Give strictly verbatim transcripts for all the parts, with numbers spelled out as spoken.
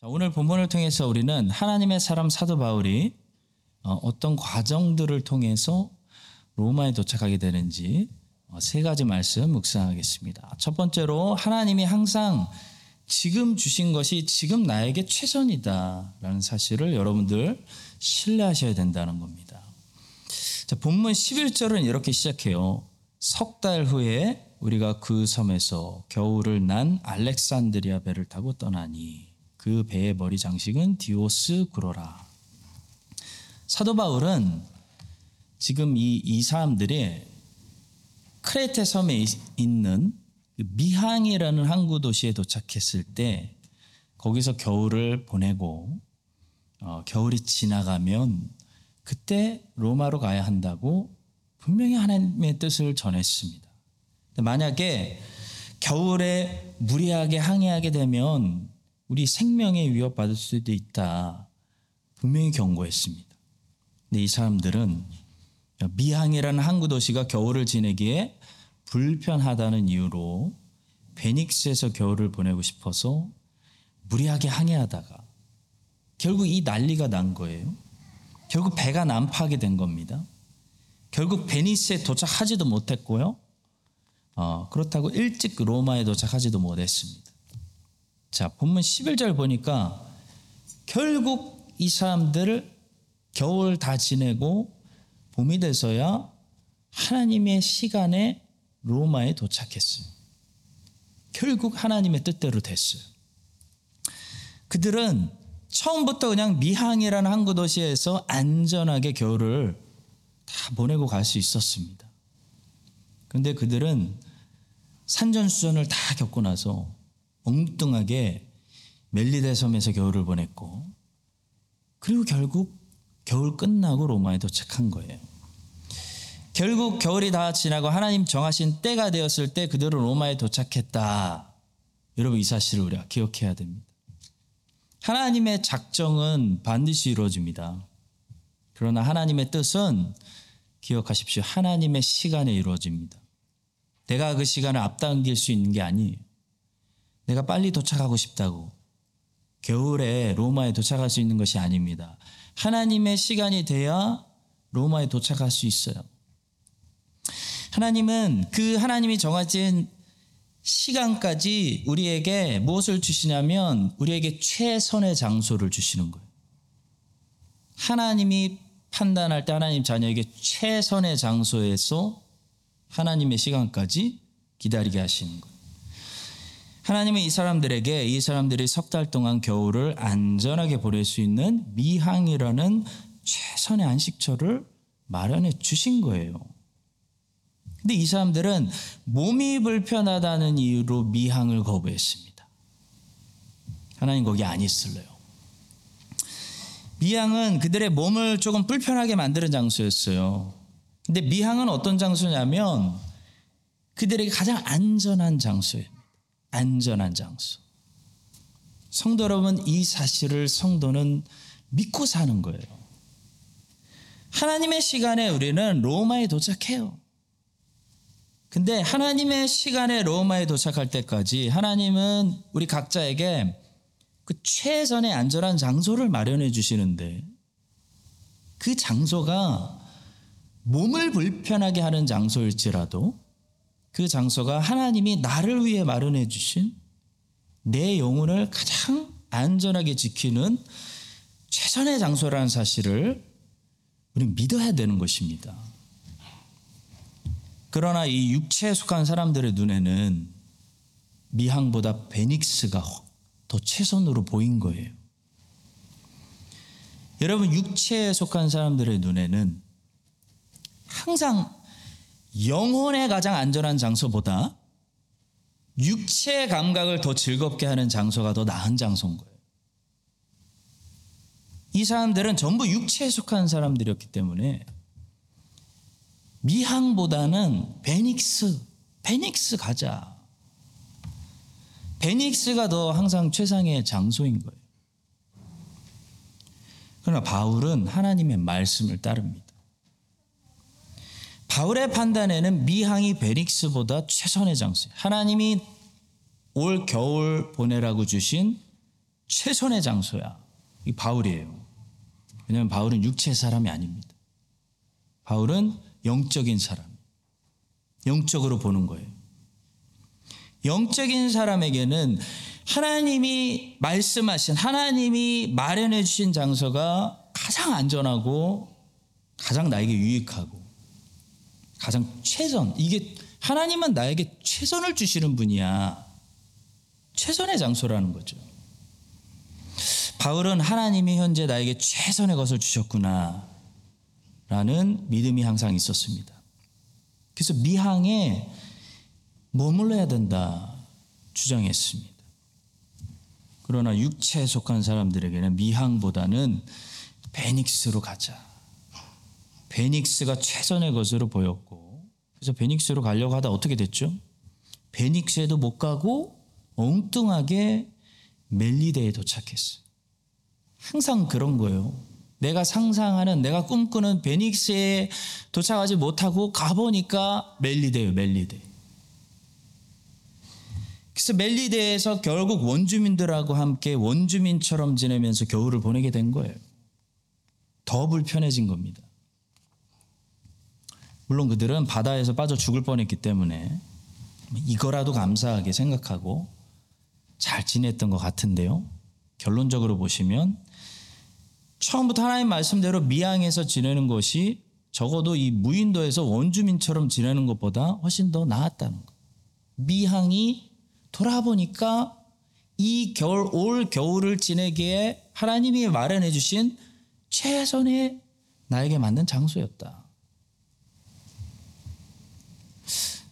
자, 오늘 본문을 통해서 우리는 하나님의 사람 사도 바울이 어떤 과정들을 통해서 로마에 도착하게 되는지 세 가지 말씀 묵상하겠습니다. 첫 번째로 하나님이 항상 지금 주신 것이 지금 나에게 최선이다라는 사실을 여러분들 신뢰하셔야 된다는 겁니다. 자, 본문 십일 절은 이렇게 시작해요. 석 달 후에 우리가 그 섬에서 겨울을 난 알렉산드리아 배를 타고 떠나니 그 배의 머리 장식은 디오스 구로라. 사도 바울은 지금 이, 이 사람들이 크레테 섬에 있는 미항이라는 항구 도시에 도착했을 때 거기서 겨울을 보내고 어, 겨울이 지나가면 그때 로마로 가야 한다고 분명히 하나님의 뜻을 전했습니다. 근데 만약에 겨울에 무리하게 항해하게 되면 우리 생명에 위협받을 수도 있다 분명히 경고했습니다. 근데 이 사람들은 미항이라는 항구 도시가 겨울을 지내기에 불편하다는 이유로 베닉스에서 겨울을 보내고 싶어서 무리하게 항해하다가 결국 이 난리가 난 거예요. 결국 배가 난파하게 된 겁니다. 결국 베닉스에 도착하지도 못했고요. 어, 그렇다고 일찍 로마에 도착하지도 못했습니다. 자, 본문 십일 절 보니까 결국 이 사람들을 겨울 다 지내고 봄이 돼서야 하나님의 시간에 로마에 도착했어요. 결국 하나님의 뜻대로 됐어요. 그들은 처음부터 그냥 미항이라는 항구 도시에서 안전하게 겨울을 다 보내고 갈 수 있었습니다. 그런데 그들은 산전수전을 다 겪고 나서 엉뚱하게 멜리데 섬에서 겨울을 보냈고 그리고 결국 겨울 끝나고 로마에 도착한 거예요. 결국 겨울이 다 지나고 하나님 정하신 때가 되었을 때 그들은 로마에 도착했다. 여러분, 이 사실을 우리가 기억해야 됩니다. 하나님의 작정은 반드시 이루어집니다. 그러나 하나님의 뜻은 기억하십시오. 하나님의 시간에 이루어집니다. 내가 그 시간을 앞당길 수 있는 게 아니에요. 내가 빨리 도착하고 싶다고 겨울에 로마에 도착할 수 있는 것이 아닙니다. 하나님의 시간이 돼야 로마에 도착할 수 있어요. 하나님은 그 하나님이 정하신 시간까지 우리에게 무엇을 주시냐면 우리에게 최선의 장소를 주시는 거예요. 하나님이 판단할 때 하나님 자녀에게 최선의 장소에서 하나님의 시간까지 기다리게 하시는 거예요. 하나님은 이 사람들에게 이 사람들이 석 달 동안 겨울을 안전하게 보낼 수 있는 미항이라는 최선의 안식처를 마련해 주신 거예요. 근데 이 사람들은 몸이 불편하다는 이유로 미항을 거부했습니다. 하나님 거기 안 있을래요. 미항은 그들의 몸을 조금 불편하게 만드는 장소였어요. 근데 미항은 어떤 장소냐면 그들에게 가장 안전한 장소입니다. 안전한 장소. 성도 여러분, 이 사실을 성도는 믿고 사는 거예요. 하나님의 시간에 우리는 로마에 도착해요. 근데 하나님의 시간에 로마에 도착할 때까지 하나님은 우리 각자에게 그 최선의 안전한 장소를 마련해 주시는데 그 장소가 몸을 불편하게 하는 장소일지라도 그 장소가 하나님이 나를 위해 마련해 주신 내 영혼을 가장 안전하게 지키는 최선의 장소라는 사실을 우리는 믿어야 되는 것입니다. 그러나 이 육체에 속한 사람들의 눈에는 미항보다 베닉스가 더 최선으로 보인 거예요. 여러분, 육체에 속한 사람들의 눈에는 항상 영혼의 가장 안전한 장소보다 육체의 감각을 더 즐겁게 하는 장소가 더 나은 장소인 거예요. 이 사람들은 전부 육체에 속한 사람들이었기 때문에 미항보다는 베닉스, 베닉스 가자. 베닉스가 더 항상 최상의 장소인 거예요. 그러나 바울은 하나님의 말씀을 따릅니다. 바울의 판단에는 미항이 베닉스보다 최선의 장소, 하나님이 올 겨울 보내라고 주신 최선의 장소야. 이 바울이에요. 왜냐하면 바울은 육체의 사람이 아닙니다. 바울은 영적인 사람. 영적으로 보는 거예요. 영적인 사람에게는 하나님이 말씀하신, 하나님이 마련해 주신 장소가 가장 안전하고 가장 나에게 유익하고 가장 최선, 이게 하나님은 나에게 최선을 주시는 분이야. 최선의 장소라는 거죠. 바울은 하나님이 현재 나에게 최선의 것을 주셨구나 라는 믿음이 항상 있었습니다. 그래서 미항에 머물러야 된다 주장했습니다. 그러나 육체에 속한 사람들에게는 미항보다는 베닉스로 가자. 베닉스가 최선의 것으로 보였고, 그래서 베닉스로 가려고 하다 어떻게 됐죠? 베닉스에도 못 가고 엉뚱하게 멜리데에 도착했어요. 항상 그런 거예요. 내가 상상하는, 내가 꿈꾸는 베닉스에 도착하지 못하고 가보니까 멜리데예요. 멜리데. 그래서 멜리데에서 결국 원주민들하고 함께 원주민처럼 지내면서 겨울을 보내게 된 거예요. 더 불편해진 겁니다. 물론 그들은 바다에서 빠져 죽을 뻔했기 때문에 이거라도 감사하게 생각하고 잘 지냈던 것 같은데요. 결론적으로 보시면 처음부터 하나님 말씀대로 미항에서 지내는 것이 적어도 이 무인도에서 원주민처럼 지내는 것보다 훨씬 더 나았다는 것. 미항이 돌아보니까 이 겨울, 올 겨울을 지내기에 하나님이 마련해 주신 최선의 나에게 맞는 장소였다.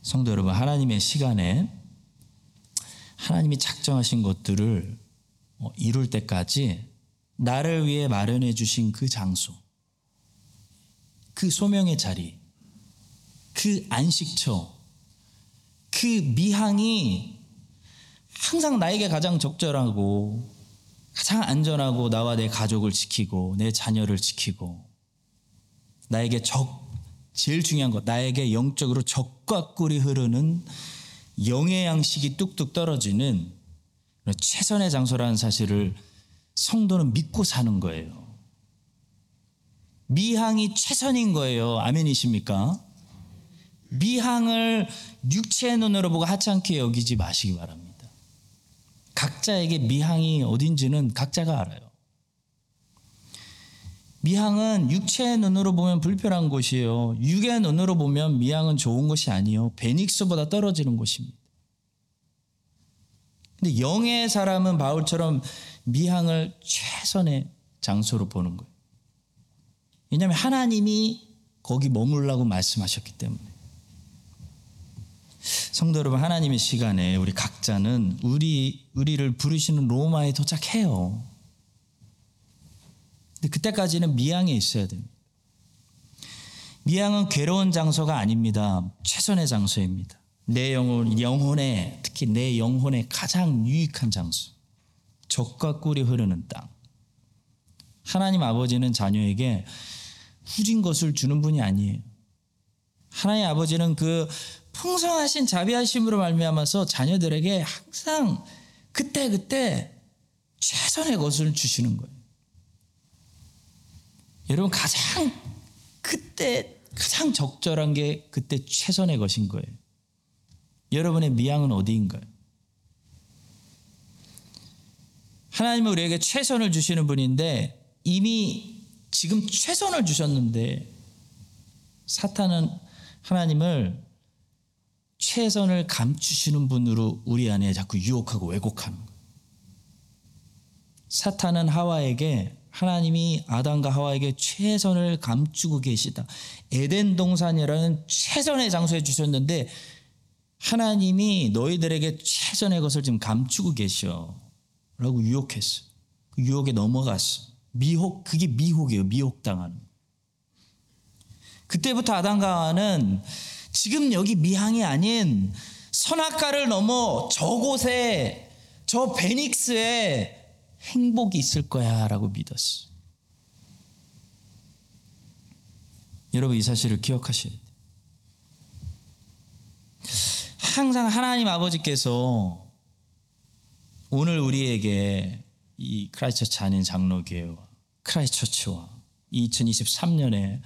성도 여러분, 하나님의 시간에 하나님이 작정하신 것들을 이룰 때까지 나를 위해 마련해 주신 그 장소, 그 소명의 자리, 그 안식처, 그 미항이 항상 나에게 가장 적절하고 가장 안전하고 나와 내 가족을 지키고 내 자녀를 지키고 나에게 적, 제일 중요한 것, 나에게 영적으로 적과 꿀이 흐르는 영의 양식이 뚝뚝 떨어지는 최선의 장소라는 사실을 성도는 믿고 사는 거예요. 미항이 최선인 거예요. 아멘이십니까? 미항을 육체의 눈으로 보고 하찮게 여기지 마시기 바랍니다. 각자에게 미항이 어딘지는 각자가 알아요. 미항은 육체의 눈으로 보면 불편한 곳이에요. 육의 눈으로 보면 미항은 좋은 것이 아니에요. 베닉스보다 떨어지는 곳입니다. 근데 영의 사람은 바울처럼 미항을 최선의 장소로 보는 거예요. 왜냐하면 하나님이 거기 머물라고 말씀하셨기 때문에. 성도 여러분, 하나님의 시간에 우리 각자는 우리, 우리를 부르시는 로마에 도착해요. 근데 그때까지는 미항에 있어야 됩니다. 미항은 괴로운 장소가 아닙니다. 최선의 장소입니다. 내 영혼, 영혼에, 특히 내 영혼에 가장 유익한 장소. 적과 꿀이 흐르는 땅. 하나님 아버지는 자녀에게 후진 것을 주는 분이 아니에요. 하나님 아버지는 그 풍성하신 자비하심으로 말미암아서 자녀들에게 항상 그때그때 최선의 것을 주시는 거예요. 여러분, 가장 그때 가장 적절한 게 그때 최선의 것인 거예요. 여러분의 미향은 어디인가요? 하나님은 우리에게 최선을 주시는 분인데 이미 지금 최선을 주셨는데 사탄은 하나님을 최선을 감추시는 분으로 우리 안에 자꾸 유혹하고 왜곡하는 거예요. 사탄은 하와에게, 하나님이 아담과 하와에게 최선을 감추고 계시다. 에덴 동산이라는 최선의 장소에 주셨는데 하나님이 너희들에게 최선의 것을 지금 감추고 계셔 라고 유혹했어. 그 유혹에 넘어갔어. 미혹, 그게 미혹이에요. 미혹당하는. 그때부터 아담과 하와는 지금 여기 미항이 아닌 선악과를 넘어 저곳에, 저 베닉스에 행복이 있을 거야 라고 믿었어. 여러분, 이 사실을 기억하셔야 돼요. 항상 하나님 아버지께서 오늘 우리에게 이 크라이처치 아닌 장로교회와 크라이처치와 이천이십삼 년에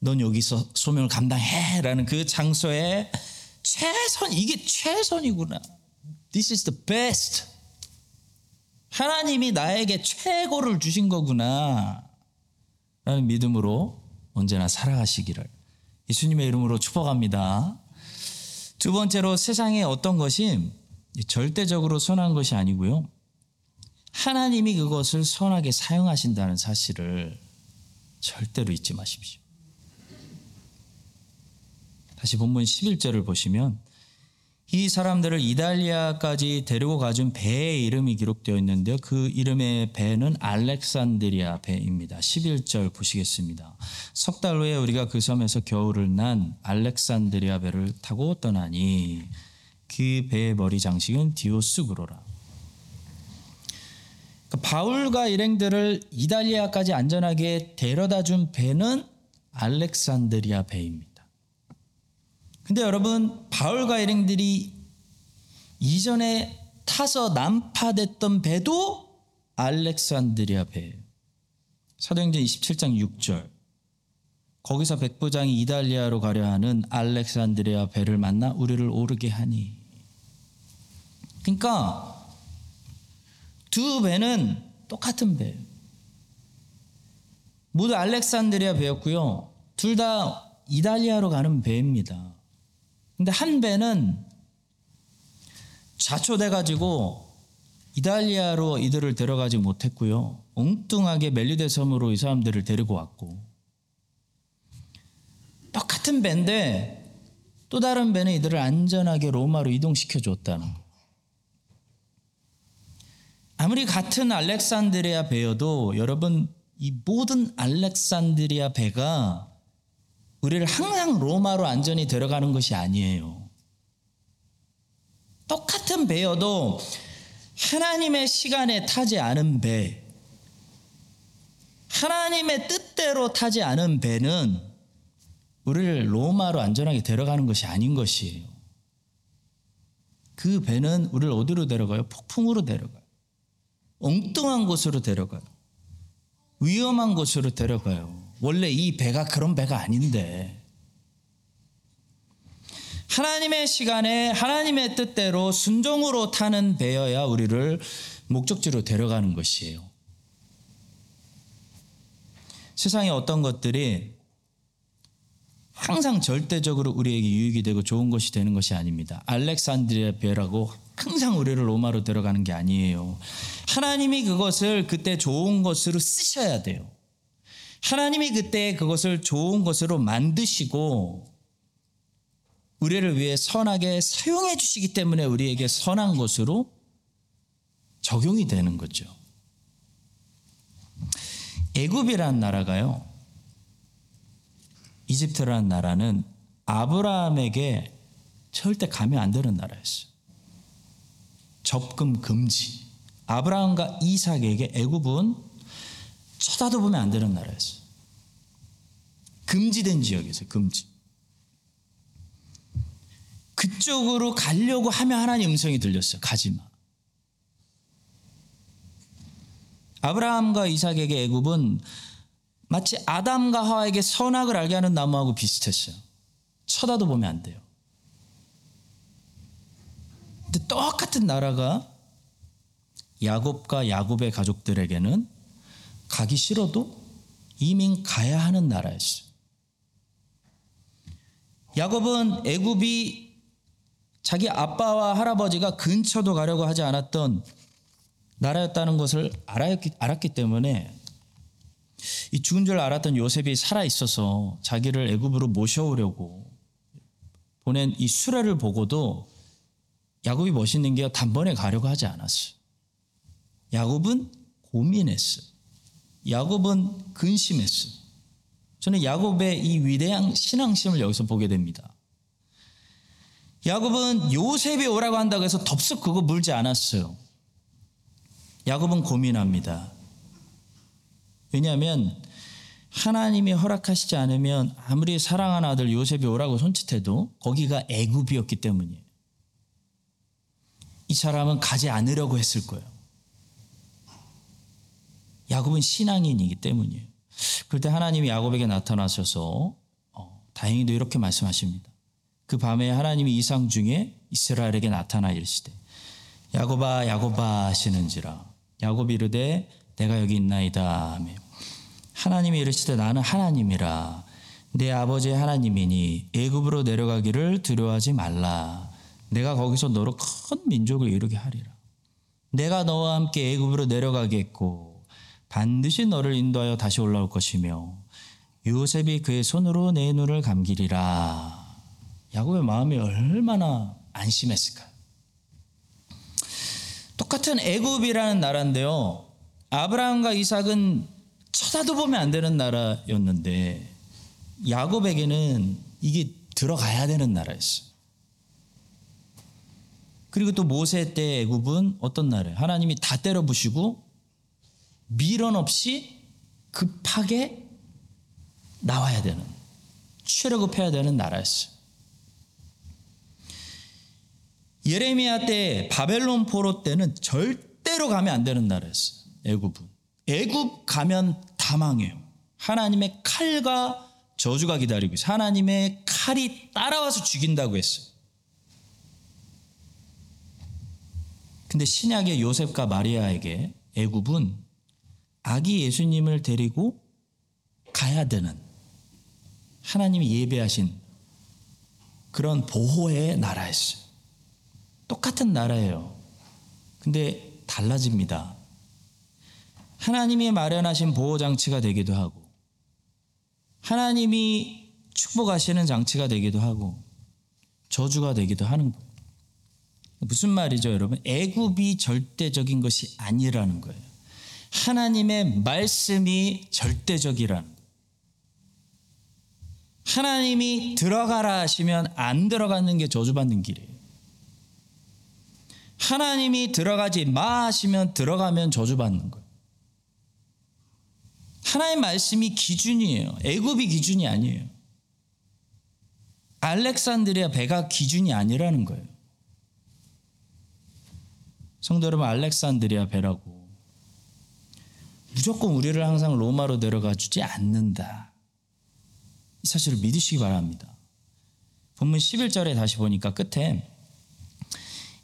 넌 여기서 소명을 감당해라는 그 장소에 최선, 이게 최선이구나. This is the best. 하나님이 나에게 최고를 주신 거구나 라는 믿음으로 언제나 살아가시기를 예수님의 이름으로 축복합니다. 두 번째로, 세상에 어떤 것이 절대적으로 선한 것이 아니고요, 하나님이 그것을 선하게 사용하신다는 사실을 절대로 잊지 마십시오. 다시 본문 십일 절을 보시면 이 사람들을 이탈리아까지 데리고 가준 배의 이름이 기록되어 있는데요, 그 이름의 배는 알렉산드리아 배입니다. 십일 절 보시겠습니다. 석 달 후에 우리가 그 섬에서 겨울을 난 알렉산드리아 배를 타고 떠나니 그 배의 머리 장식은 디오스구로라. 바울과 일행들을 이탈리아까지 안전하게 데려다 준 배는 알렉산드리아 배입니다. 근데 여러분, 바울과 일행들이 이전에 타서 난파됐던 배도 알렉산드리아 배예요. 사도행전 이십칠 장 육 절, 거기서 백부장이 이탈리아로 가려 하는 알렉산드리아 배를 만나 우리를 오르게 하니. 그러니까 두 배는 똑같은 배예요. 모두 알렉산드리아 배였고요, 둘 다 이탈리아로 가는 배입니다. 근데 한 배는 좌초돼가지고 이탈리아로 이들을 데려가지 못했고요, 엉뚱하게 멜리데 섬으로 이 사람들을 데리고 왔고, 똑같은 배인데 또 다른 배는 이들을 안전하게 로마로 이동시켜줬다는 거. 아무리 같은 알렉산드리아 배여도 여러분, 이 모든 알렉산드리아 배가 우리를 항상 로마로 안전히 데려가는 것이 아니에요. 똑같은 배여도 하나님의 시간에 타지 않은 배, 하나님의 뜻대로 타지 않은 배는 우리를 로마로 안전하게 데려가는 것이 아닌 것이에요. 그 배는 우리를 어디로 데려가요? 폭풍으로 데려가요. 엉뚱한 곳으로 데려가요. 위험한 곳으로 데려가요. 원래 이 배가 그런 배가 아닌데, 하나님의 시간에 하나님의 뜻대로 순종으로 타는 배여야 우리를 목적지로 데려가는 것이에요. 세상의 어떤 것들이 항상 절대적으로 우리에게 유익이 되고 좋은 것이 되는 것이 아닙니다. 알렉산드리아 배라고 항상 우리를 로마로 데려가는 게 아니에요. 하나님이 그것을 그때 좋은 것으로 쓰셔야 돼요. 하나님이 그때 그것을 좋은 것으로 만드시고 우리를 위해 선하게 사용해 주시기 때문에 우리에게 선한 것으로 적용이 되는 거죠. 애굽이라는 나라가요, 이집트라는 나라는 아브라함에게 절대 가면 안 되는 나라였어요. 접근 금지. 아브라함과 이삭에게 애굽은 쳐다도 보면 안 되는 나라였어요. 금지된 지역에서 금지. 그쪽으로 가려고 하면 하나님 음성이 들렸어요. 가지마. 아브라함과 이삭에게 애굽은 마치 아담과 하와에게 선악을 알게 하는 나무하고 비슷했어요. 쳐다도 보면 안 돼요. 근데 똑같은 나라가 야곱과 야곱의 가족들에게는 가기 싫어도 이민 가야 하는 나라였어요. 야곱은 애굽이 자기 아빠와 할아버지가 근처도 가려고 하지 않았던 나라였다는 것을 알았기, 알았기 때문에 이 죽은 줄 알았던 요셉이 살아있어서 자기를 애굽으로 모셔오려고 보낸 이 수레를 보고도 야곱이 멋있는 게 단번에 가려고 하지 않았어요. 야곱은 고민했어요. 야곱은 근심했어요. 저는 야곱의 이 위대한 신앙심을 여기서 보게 됩니다. 야곱은 요셉이 오라고 한다고 해서 덥석 그거 물지 않았어요. 야곱은 고민합니다. 왜냐하면 하나님이 허락하시지 않으면 아무리 사랑하는 아들 요셉이 오라고 손짓해도 거기가 애굽이었기 때문이에요. 이 사람은 가지 않으려고 했을 거예요. 야곱은 신앙인이기 때문이에요. 그때 하나님이 야곱에게 나타나셔서 어, 다행히도 이렇게 말씀하십니다. 그 밤에 하나님이 이상 중에 이스라엘에게 나타나 이르시되 야곱아 야곱아 하시는지라 야곱이 이르되 내가 여기 있나이다 하며 하나님이 이르시되 나는 하나님이라 내 아버지의 하나님이니 애굽으로 내려가기를 두려워하지 말라 내가 거기서 너로 큰 민족을 이루게 하리라 내가 너와 함께 애굽으로 내려가게 했고 반드시 너를 인도하여 다시 올라올 것이며 요셉이 그의 손으로 내 눈을 감기리라. 야곱의 마음이 얼마나 안심했을까요? 똑같은 애굽이라는 나라인데요. 아브라함과 이삭은 쳐다도 보면 안 되는 나라였는데 야곱에게는 이게 들어가야 되는 나라였어요. 그리고 또 모세 때 애굽은 어떤 나라예요? 하나님이 다 때려 부시고 미련 없이 급하게 나와야 되는, 출애굽해야 되는 나라였어요. 예레미야 때 바벨론 포로 때는 절대로 가면 안 되는 나라였어요. 애굽은. 애굽 가면 다 망해요. 하나님의 칼과 저주가 기다리고 있어요. 하나님의 칼이 따라와서 죽인다고 했어요. 근데 신약의 요셉과 마리아에게 애굽은 아기 예수님을 데리고 가야 되는 하나님이 예배하신 그런 보호의 나라였어요. 똑같은 나라예요. 근데 달라집니다. 하나님이 마련하신 보호장치가 되기도 하고 하나님이 축복하시는 장치가 되기도 하고 저주가 되기도 하는 거예요. 무슨 말이죠, 여러분? 애굽이 절대적인 것이 아니라는 거예요. 하나님의 말씀이 절대적이라는 거예요. 하나님이 들어가라 하시면 안 들어가는 게 저주받는 길이에요. 하나님이 들어가지 마 하시면 들어가면 저주받는 거예요. 하나님의 말씀이 기준이에요. 애굽이 기준이 아니에요. 알렉산드리아 배가 기준이 아니라는 거예요. 성도 여러분, 알렉산드리아 배라고 무조건 우리를 항상 로마로 데려가 주지 않는다. 이 사실을 믿으시기 바랍니다. 본문 십일 절에 다시 보니까 끝에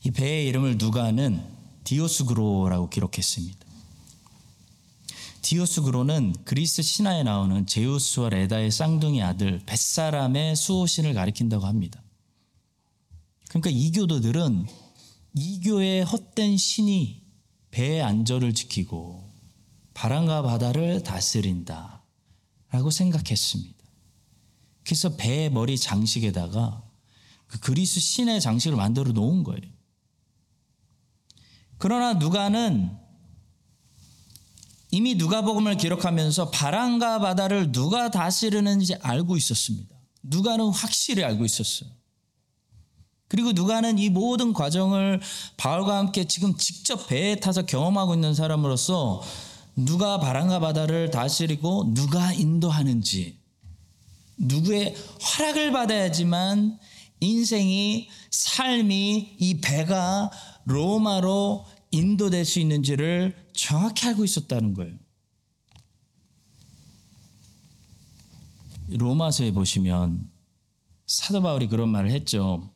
이 배의 이름을 누가는 디오스그로라고 기록했습니다. 디오스그로는 그리스 신화에 나오는 제우스와 레다의 쌍둥이 아들 벳사람의 수호신을 가리킨다고 합니다. 그러니까 이교도들은 이교의 헛된 신이 배의 안전을 지키고 바람과 바다를 다스린다 라고 생각했습니다. 그래서 배의 머리 장식에다가 그 그리스 신의 장식을 만들어 놓은 거예요. 그러나 누가는 이미 누가복음을 기록하면서 바람과 바다를 누가 다스리는지 알고 있었습니다. 누가는 확실히 알고 있었어요. 그리고 누가는 이 모든 과정을 바울과 함께 지금 직접 배에 타서 경험하고 있는 사람으로서 누가 바람과 바다를 다스리고 누가 인도하는지, 누구의 허락을 받아야지만 인생이, 삶이, 이 배가 로마로 인도될 수 있는지를 정확히 알고 있었다는 거예요. 로마서에 보시면 사도 바울이 그런 말을 했죠.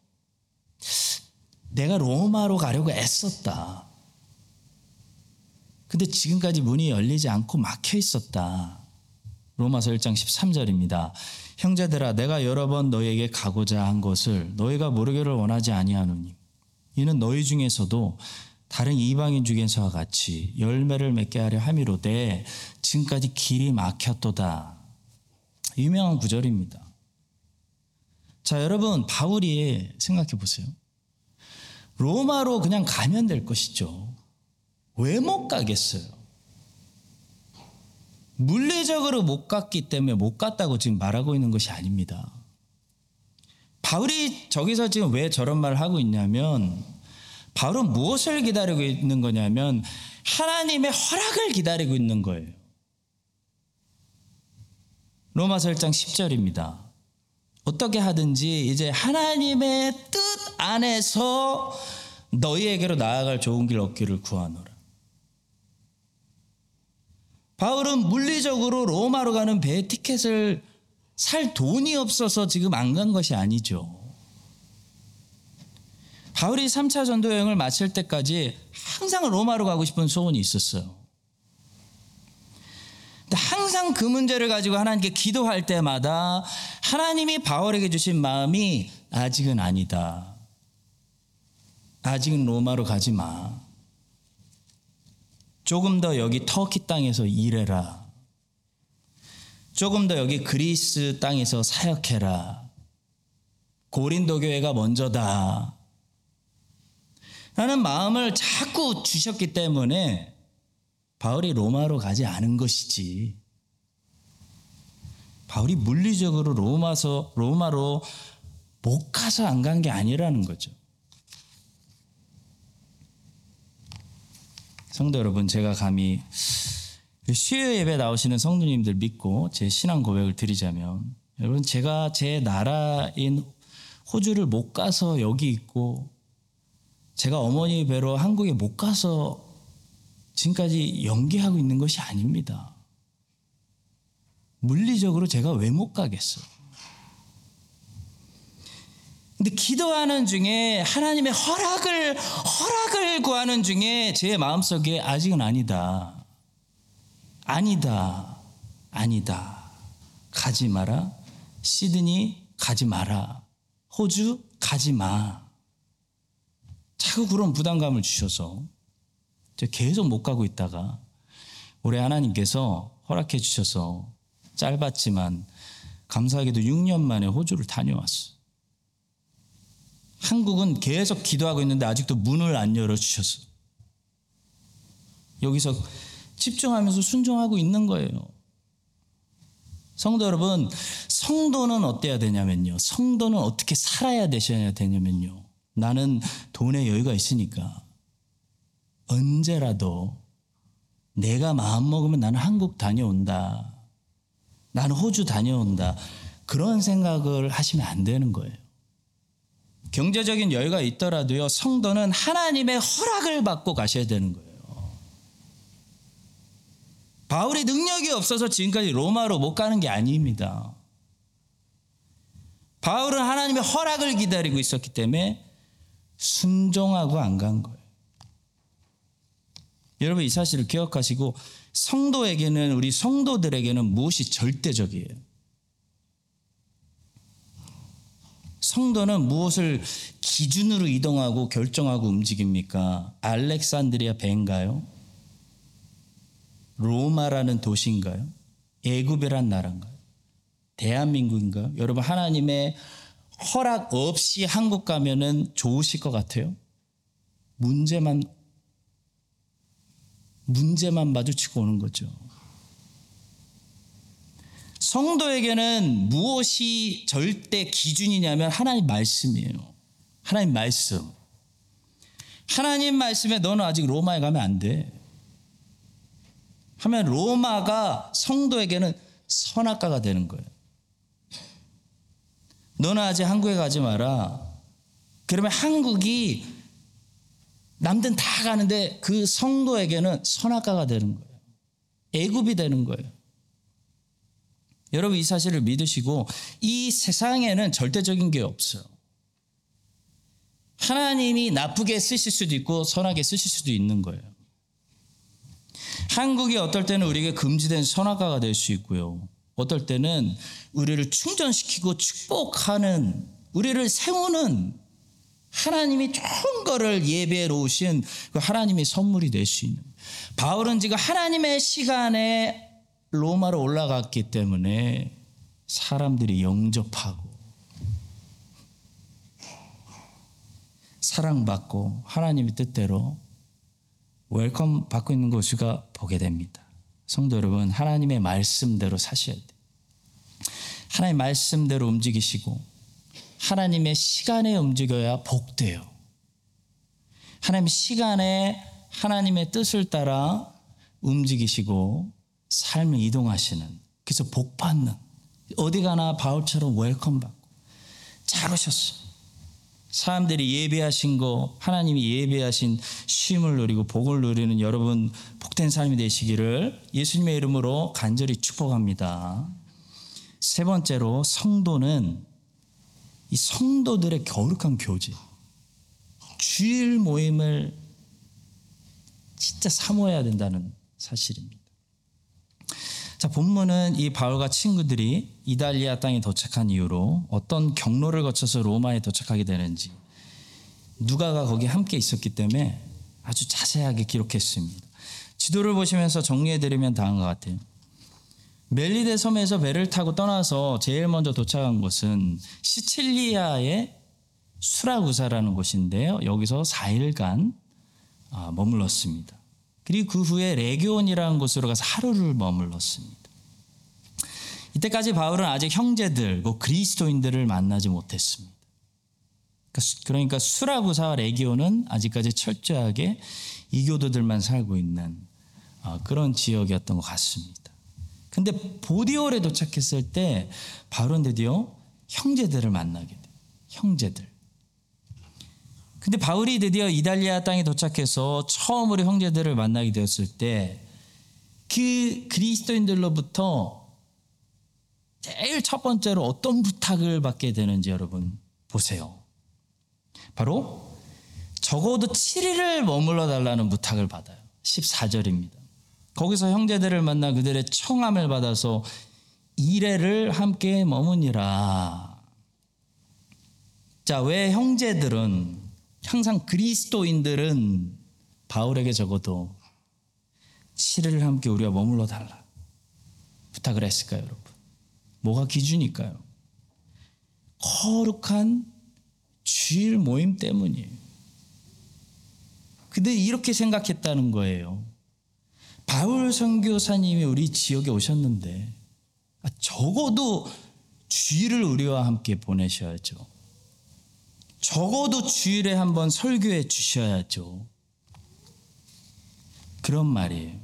내가 로마로 가려고 애썼다. 근데 지금까지 문이 열리지 않고 막혀 있었다. 로마서 일 장 십삼 절입니다. 형제들아 내가 여러 번 너희에게 가고자 한 것을 너희가 모르기를 원하지 아니하노니 이는 너희 중에서도 다른 이방인 중에서와 같이 열매를 맺게 하려 함이로되 지금까지 길이 막혔도다. 유명한 구절입니다. 자, 여러분, 바울이 생각해 보세요. 로마로 그냥 가면 될 것이죠. 왜 못 가겠어요? 물리적으로 못 갔기 때문에 못 갔다고 지금 말하고 있는 것이 아닙니다. 바울이 저기서 지금 왜 저런 말을 하고 있냐면, 바울은 무엇을 기다리고 있는 거냐면 하나님의 허락을 기다리고 있는 거예요. 로마서 일 장 십 절입니다. 어떻게 하든지 이제 하나님의 뜻 안에서 너희에게로 나아갈 좋은 길 얻기를 구하노라. 바울은 물리적으로 로마로 가는 배 티켓을 살 돈이 없어서 지금 안 간 것이 아니죠. 바울이 삼 차 전도 여행을 마칠 때까지 항상 로마로 가고 싶은 소원이 있었어요. 항상 그 문제를 가지고 하나님께 기도할 때마다 하나님이 바울에게 주신 마음이 아직은 아니다. 아직은 로마로 가지 마. 조금 더 여기 터키 땅에서 일해라. 조금 더 여기 그리스 땅에서 사역해라. 고린도 교회가 먼저다. 라는 마음을 자꾸 주셨기 때문에 바울이 로마로 가지 않은 것이지. 바울이 물리적으로 로마서, 로마로 못 가서 안 간 게 아니라는 거죠. 성도 여러분, 제가 감히 수요 예배 나오시는 성도님들 믿고 제 신앙 고백을 드리자면, 여러분, 제가 제 나라인 호주를 못 가서 여기 있고, 제가 어머니 배로 한국에 못 가서 지금까지 연기하고 있는 것이 아닙니다. 물리적으로 제가 왜 못 가겠어요? 근데 기도하는 중에 하나님의 허락을 허락을 구하는 중에 제 마음속에 아직은 아니다. 아니다. 아니다. 가지 마라. 시드니 가지 마라. 호주 가지 마. 자꾸 그런 부담감을 주셔서 제가 계속 못 가고 있다가 올해 하나님께서 허락해 주셔서 짧았지만 감사하게도 육 년 만에 호주를 다녀왔어요. 한국은 계속 기도하고 있는데 아직도 문을 안 열어주셔서 여기서 집중하면서 순종하고 있는 거예요. 성도 여러분, 성도는 어때야 되냐면요. 성도는 어떻게 살아야 되셔야 되냐면요. 나는 돈에 여유가 있으니까 언제라도 내가 마음먹으면 나는 한국 다녀온다. 나는 호주 다녀온다. 그런 생각을 하시면 안 되는 거예요. 경제적인 여유가 있더라도요, 성도는 하나님의 허락을 받고 가셔야 되는 거예요. 바울이 능력이 없어서 지금까지 로마로 못 가는 게 아닙니다. 바울은 하나님의 허락을 기다리고 있었기 때문에 순종하고 안 간 거예요. 여러분, 이 사실을 기억하시고, 성도에게는, 우리 성도들에게는 무엇이 절대적이에요? 성도는 무엇을 기준으로 이동하고 결정하고 움직입니까? 알렉산드리아 배인가요? 로마라는 도시인가요? 애굽이란 나라인가요? 대한민국인가요? 여러분, 하나님의 허락 없이 한국 가면은 좋으실 것 같아요? 문제만 문제만 마주치고 오는 거죠. 성도에게는 무엇이 절대 기준이냐면 하나님 말씀이에요. 하나님 말씀. 하나님 말씀에 너는 아직 로마에 가면 안 돼. 하면 로마가 성도에게는 선악과가 되는 거예요. 너는 아직 한국에 가지 마라. 그러면 한국이 남들은 다 가는데 그 성도에게는 선악과가 되는 거예요. 애굽이 되는 거예요. 여러분, 이 사실을 믿으시고, 이 세상에는 절대적인 게 없어요. 하나님이 나쁘게 쓰실 수도 있고 선하게 쓰실 수도 있는 거예요. 한국이 어떨 때는 우리에게 금지된 선악과가 될 수 있고요. 어떨 때는 우리를 충전시키고 축복하는, 우리를 세우는 하나님이 좋은 거를 예배해 놓으신 그 하나님의 선물이 될 수 있는. 바울은 지금 하나님의 시간에 로마로 올라갔기 때문에 사람들이 영접하고 사랑받고 하나님의 뜻대로 웰컴 받고 있는 것을 보게 됩니다. 성도 여러분, 하나님의 말씀대로 사셔야 돼요. 하나님의 말씀대로 움직이시고 하나님의 시간에 움직여야 복돼요. 하나님의 시간에 하나님의 뜻을 따라 움직이시고 삶을 이동하시는, 그래서 복받는, 어디 가나 바울처럼 웰컴 받고 잘 오셨어요. 사람들이 예배하신 거, 하나님이 예배하신 쉼을 누리고 복을 누리는 여러분 복된 삶이 되시기를 예수님의 이름으로 간절히 축복합니다. 세 번째로, 성도는 이 성도들의 거룩한 교제, 주일 모임을 진짜 사모해야 된다는 사실입니다. 자, 본문은 이 바울과 친구들이 이탈리아 땅에 도착한 이후로 어떤 경로를 거쳐서 로마에 도착하게 되는지 누가가 거기 함께 있었기 때문에 아주 자세하게 기록했습니다. 지도를 보시면서 정리해드리면 다음과 같아요. 멜리데 섬에서 배를 타고 떠나서 제일 먼저 도착한 곳은 시칠리아의 수라구사라는 곳인데요. 여기서 사 일간 머물렀습니다. 그리고 그 후에 레기온이라는 곳으로 가서 하루를 머물렀습니다. 이때까지 바울은 아직 형제들, 뭐 그리스도인들을 만나지 못했습니다. 그러니까 수라구사와 레기온은 아직까지 철저하게 이교도들만 살고 있는 그런 지역이었던 것 같습니다. 근데 보디올에 도착했을 때 바울은 드디어 형제들을 만나게 돼요. 형제들. 근데 바울이 드디어 이탈리아 땅에 도착해서 처음으로 형제들을 만나게 되었을 때 그 그리스도인들로부터 제일 첫 번째로 어떤 부탁을 받게 되는지 여러분 보세요. 바로 적어도 칠 일을 머물러 달라는 부탁을 받아요. 십사 절입니다. 거기서 형제들을 만나 그들의 청함을 받아서 이레를 함께 머무니라. 자, 왜 형제들은, 항상 그리스도인들은 바울에게 적어도 칠 일을 함께 우리와 머물러 달라 부탁을 했을까요, 여러분? 뭐가 기준일까요? 거룩한 주일 모임 때문이에요. 근데 이렇게 생각했다는 거예요. 바울 선교사님이 우리 지역에 오셨는데 적어도 주일을 우리와 함께 보내셔야죠. 적어도 주일에 한번 설교해 주셔야죠. 그런 말이에요.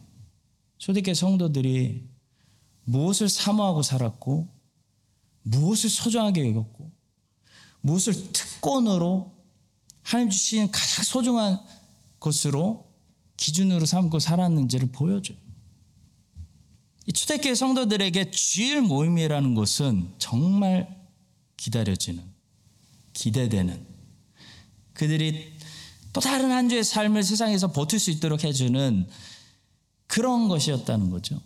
초대교회 성도들이 무엇을 사모하고 살았고, 무엇을 소중하게 여겼고, 무엇을 특권으로 하나님 주신 가장 소중한 것으로 기준으로 삼고 살았는지를 보여줘요. 이 초대교회 성도들에게 주일 모임이라는 것은 정말 기다려지는, 기대되는, 그들이 또 다른 한 주의 삶을 세상에서 버틸 수 있도록 해주는 그런 것이었다는 거죠.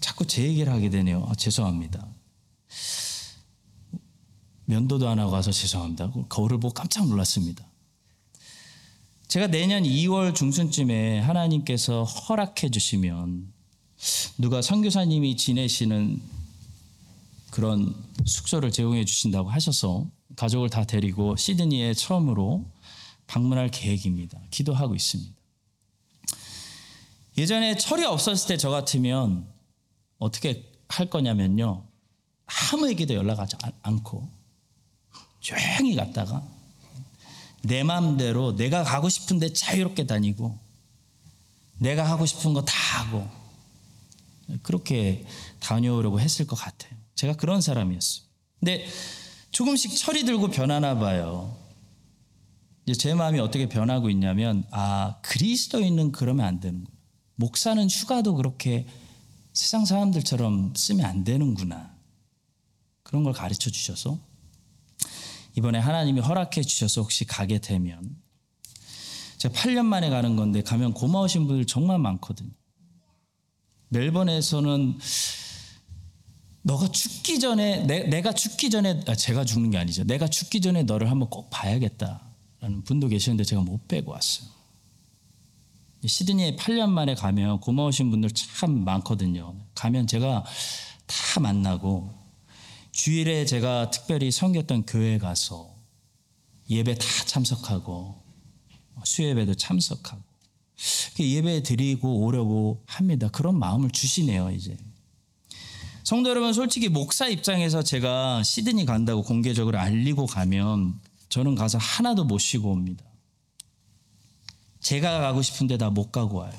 자꾸 제 얘기를 하게 되네요. 아, 죄송합니다. 면도도 안 하고 와서 죄송합니다. 거울을 보고 깜짝 놀랐습니다. 제가 내년 이월 중순쯤에 하나님께서 허락해 주시면 누가 선교사님이 지내시는 그런 숙소를 제공해 주신다고 하셔서 가족을 다 데리고 시드니에 처음으로 방문할 계획입니다. 기도하고 있습니다. 예전에 철이 없었을 때 저 같으면 어떻게 할 거냐면요, 아무에게도 연락하지 않고 조용히 갔다가 내 마음대로 내가 가고 싶은데 자유롭게 다니고 내가 하고 싶은 거 다 하고 그렇게 다녀오려고 했을 것 같아요. 제가 그런 사람이었어요. 근데 조금씩 철이 들고 변하나 봐요. 이제 제 마음이 어떻게 변하고 있냐면, 아, 그리스도인은 그러면 안 되는구나. 목사는 휴가도 그렇게 세상 사람들처럼 쓰면 안 되는구나. 그런 걸 가르쳐 주셔서 이번에 하나님이 허락해 주셔서 혹시 가게 되면, 제가 팔 년 만에 가는 건데 가면 고마우신 분들 정말 많거든요. 멜번에서는 너가 죽기 전에, 내, 내가 죽기 전에, 아, 제가 죽는 게 아니죠. 내가 죽기 전에 너를 한번 꼭 봐야겠다라는 분도 계시는데 제가 못 빼고 왔어요. 시드니에 팔 년 만에 가면 고마우신 분들 참 많거든요. 가면 제가 다 만나고, 주일에 제가 특별히 섬겼던 교회 가서 예배 다 참석하고, 수요예배도 참석하고, 예배 드리고 오려고 합니다. 그런 마음을 주시네요, 이제. 성도 여러분, 솔직히 목사 입장에서 제가 시드니 간다고 공개적으로 알리고 가면 저는 가서 하나도 못 쉬고 옵니다. 제가 가고 싶은데 다 못 가고 와요.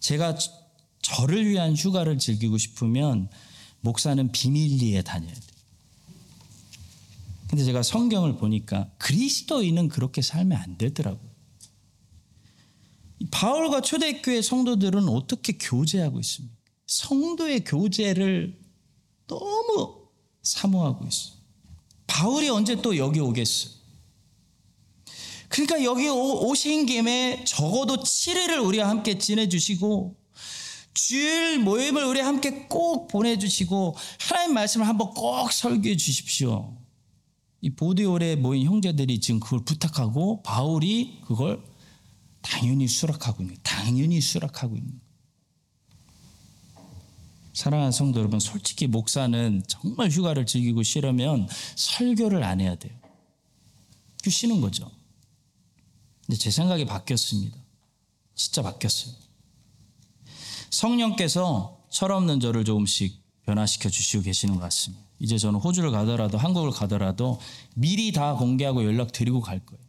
제가 저를 위한 휴가를 즐기고 싶으면 목사는 비밀리에 다녀야 돼요. 근데 제가 성경을 보니까 그리스도인은 그렇게 살면 안 되더라고요. 바울과 초대교회 성도들은 어떻게 교제하고 있습니까? 성도의 교제를 너무 사모하고 있어요. 바울이 언제 또 여기 오겠어요? 그러니까 여기 오신 김에 적어도 칠 일을 우리와 함께 지내주시고 주일 모임을 우리 함께 꼭 보내주시고 하나님 말씀을 한번 꼭 설교해 주십시오. 이 보디올에 모인 형제들이 지금 그걸 부탁하고 바울이 그걸 당연히 수락하고 있는 당연히 수락하고 있는 사랑하는 성도 여러분, 솔직히 목사는 정말 휴가를 즐기고 쉬려면 설교를 안 해야 돼요. 쉬는 거죠. 근데 제 생각이 바뀌었습니다. 진짜 바뀌었어요. 성령께서 철없는 저를 조금씩 변화시켜 주시고 계시는 것 같습니다. 이제 저는 호주를 가더라도 한국을 가더라도 미리 다 공개하고 연락드리고 갈 거예요.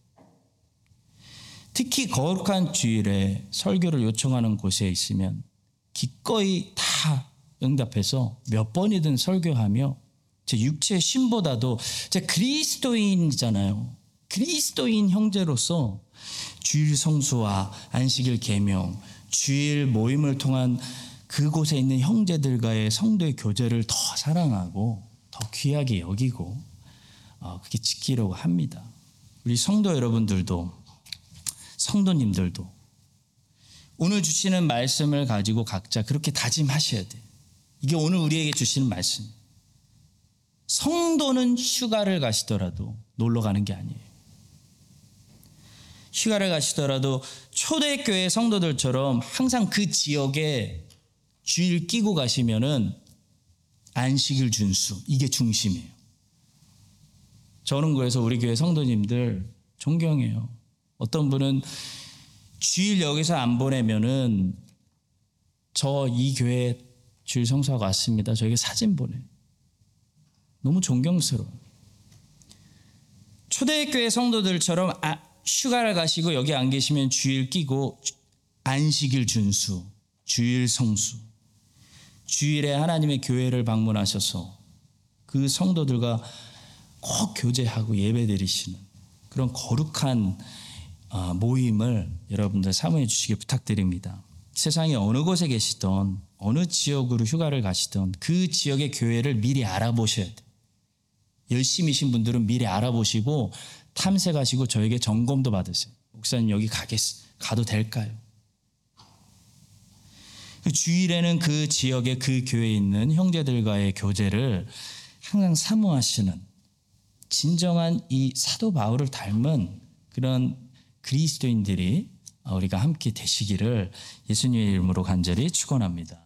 특히 거룩한 주일에 설교를 요청하는 곳에 있으면 기꺼이 다 응답해서 몇 번이든 설교하며 제 육체의 신보다도 제 그리스도인이잖아요. 그리스도인 형제로서 주일 성수와 안식일 계명, 주일 모임을 통한 그곳에 있는 형제들과의 성도의 교제를 더 사랑하고 더 귀하게 여기고 어, 그렇게 지키려고 합니다. 우리 성도 여러분들도 성도님들도 오늘 주시는 말씀을 가지고 각자 그렇게 다짐하셔야 돼요. 이게 오늘 우리에게 주시는 말씀. 성도는 휴가를 가시더라도 놀러 가는 게 아니에요. 휴가를 가시더라도 초대교회 성도들처럼 항상 그 지역에 주일 끼고 가시면은 안식일 준수, 이게 중심이에요. 저는 그래서 우리 교회 성도님들 존경해요. 어떤 분은 주일 여기서 안 보내면은 저 이 교회 주일 성수하고 왔습니다. 저에게 사진 보내. 너무 존경스러워. 초대교회 성도들처럼 아, 휴가를 가시고 여기 안 계시면 주일 끼고 안식일 준수, 주일 성수, 주일에 하나님의 교회를 방문하셔서 그 성도들과 꼭 교제하고 예배드리시는 그런 거룩한 모임을 여러분들 사모해 주시길 부탁드립니다. 세상에 어느 곳에 계시던 어느 지역으로 휴가를 가시던 그 지역의 교회를 미리 알아보셔야 돼요. 열심히신 분들은 미리 알아보시고 탐색하시고 저에게 점검도 받으세요. 목사님 여기 가겠, 가도 될까요? 주일에는 그 지역의 그 교회에 있는 형제들과의 교제를 항상 사모하시는 진정한 이 사도 바울을 닮은 그런 그리스도인들이 우리가 함께 되시기를 예수님의 이름으로 간절히 축원합니다.